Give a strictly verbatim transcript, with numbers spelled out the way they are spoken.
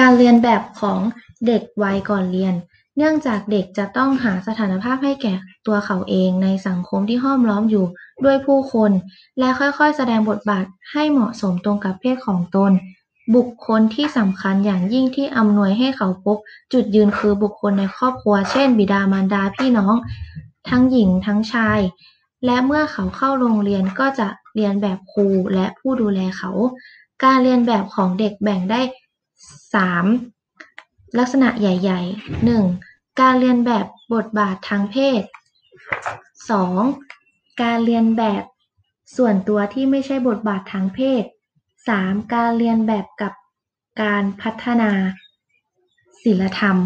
การเรียนแบบของเด็กวัยก่อนเรียนเนื่องจากเด็กจะต้องหาสถานภาพให้แก่ตัวเขาเองในสังคมที่ห้อมล้อมอยู่ด้วยผู้คนและค่อยๆแสดงบทบาทให้เหมาะสมตรงกับเพศของตนบุคคลที่สำคัญอย่างยิ่งที่อำนวยให้เขาพบจุดยืนคือบุคคลในครอบครัวเช่นบิดามารดาพี่น้องทั้งหญิงทั้งชายและเมื่อเขาเข้าโรงเรียนก็จะเรียนแบบครูและผู้ดูแลเขาการเรียนแบบของเด็กแบ่งได้สามลักษณะใหญ่ๆ หนึ่ง การเรียนแบบบทบาททางเพศ สอง การเรียนแบบส่วนตัวที่ไม่ใช่บทบาททางเพศ สาม การเรียนแบบกับการพัฒนาศีลธรรม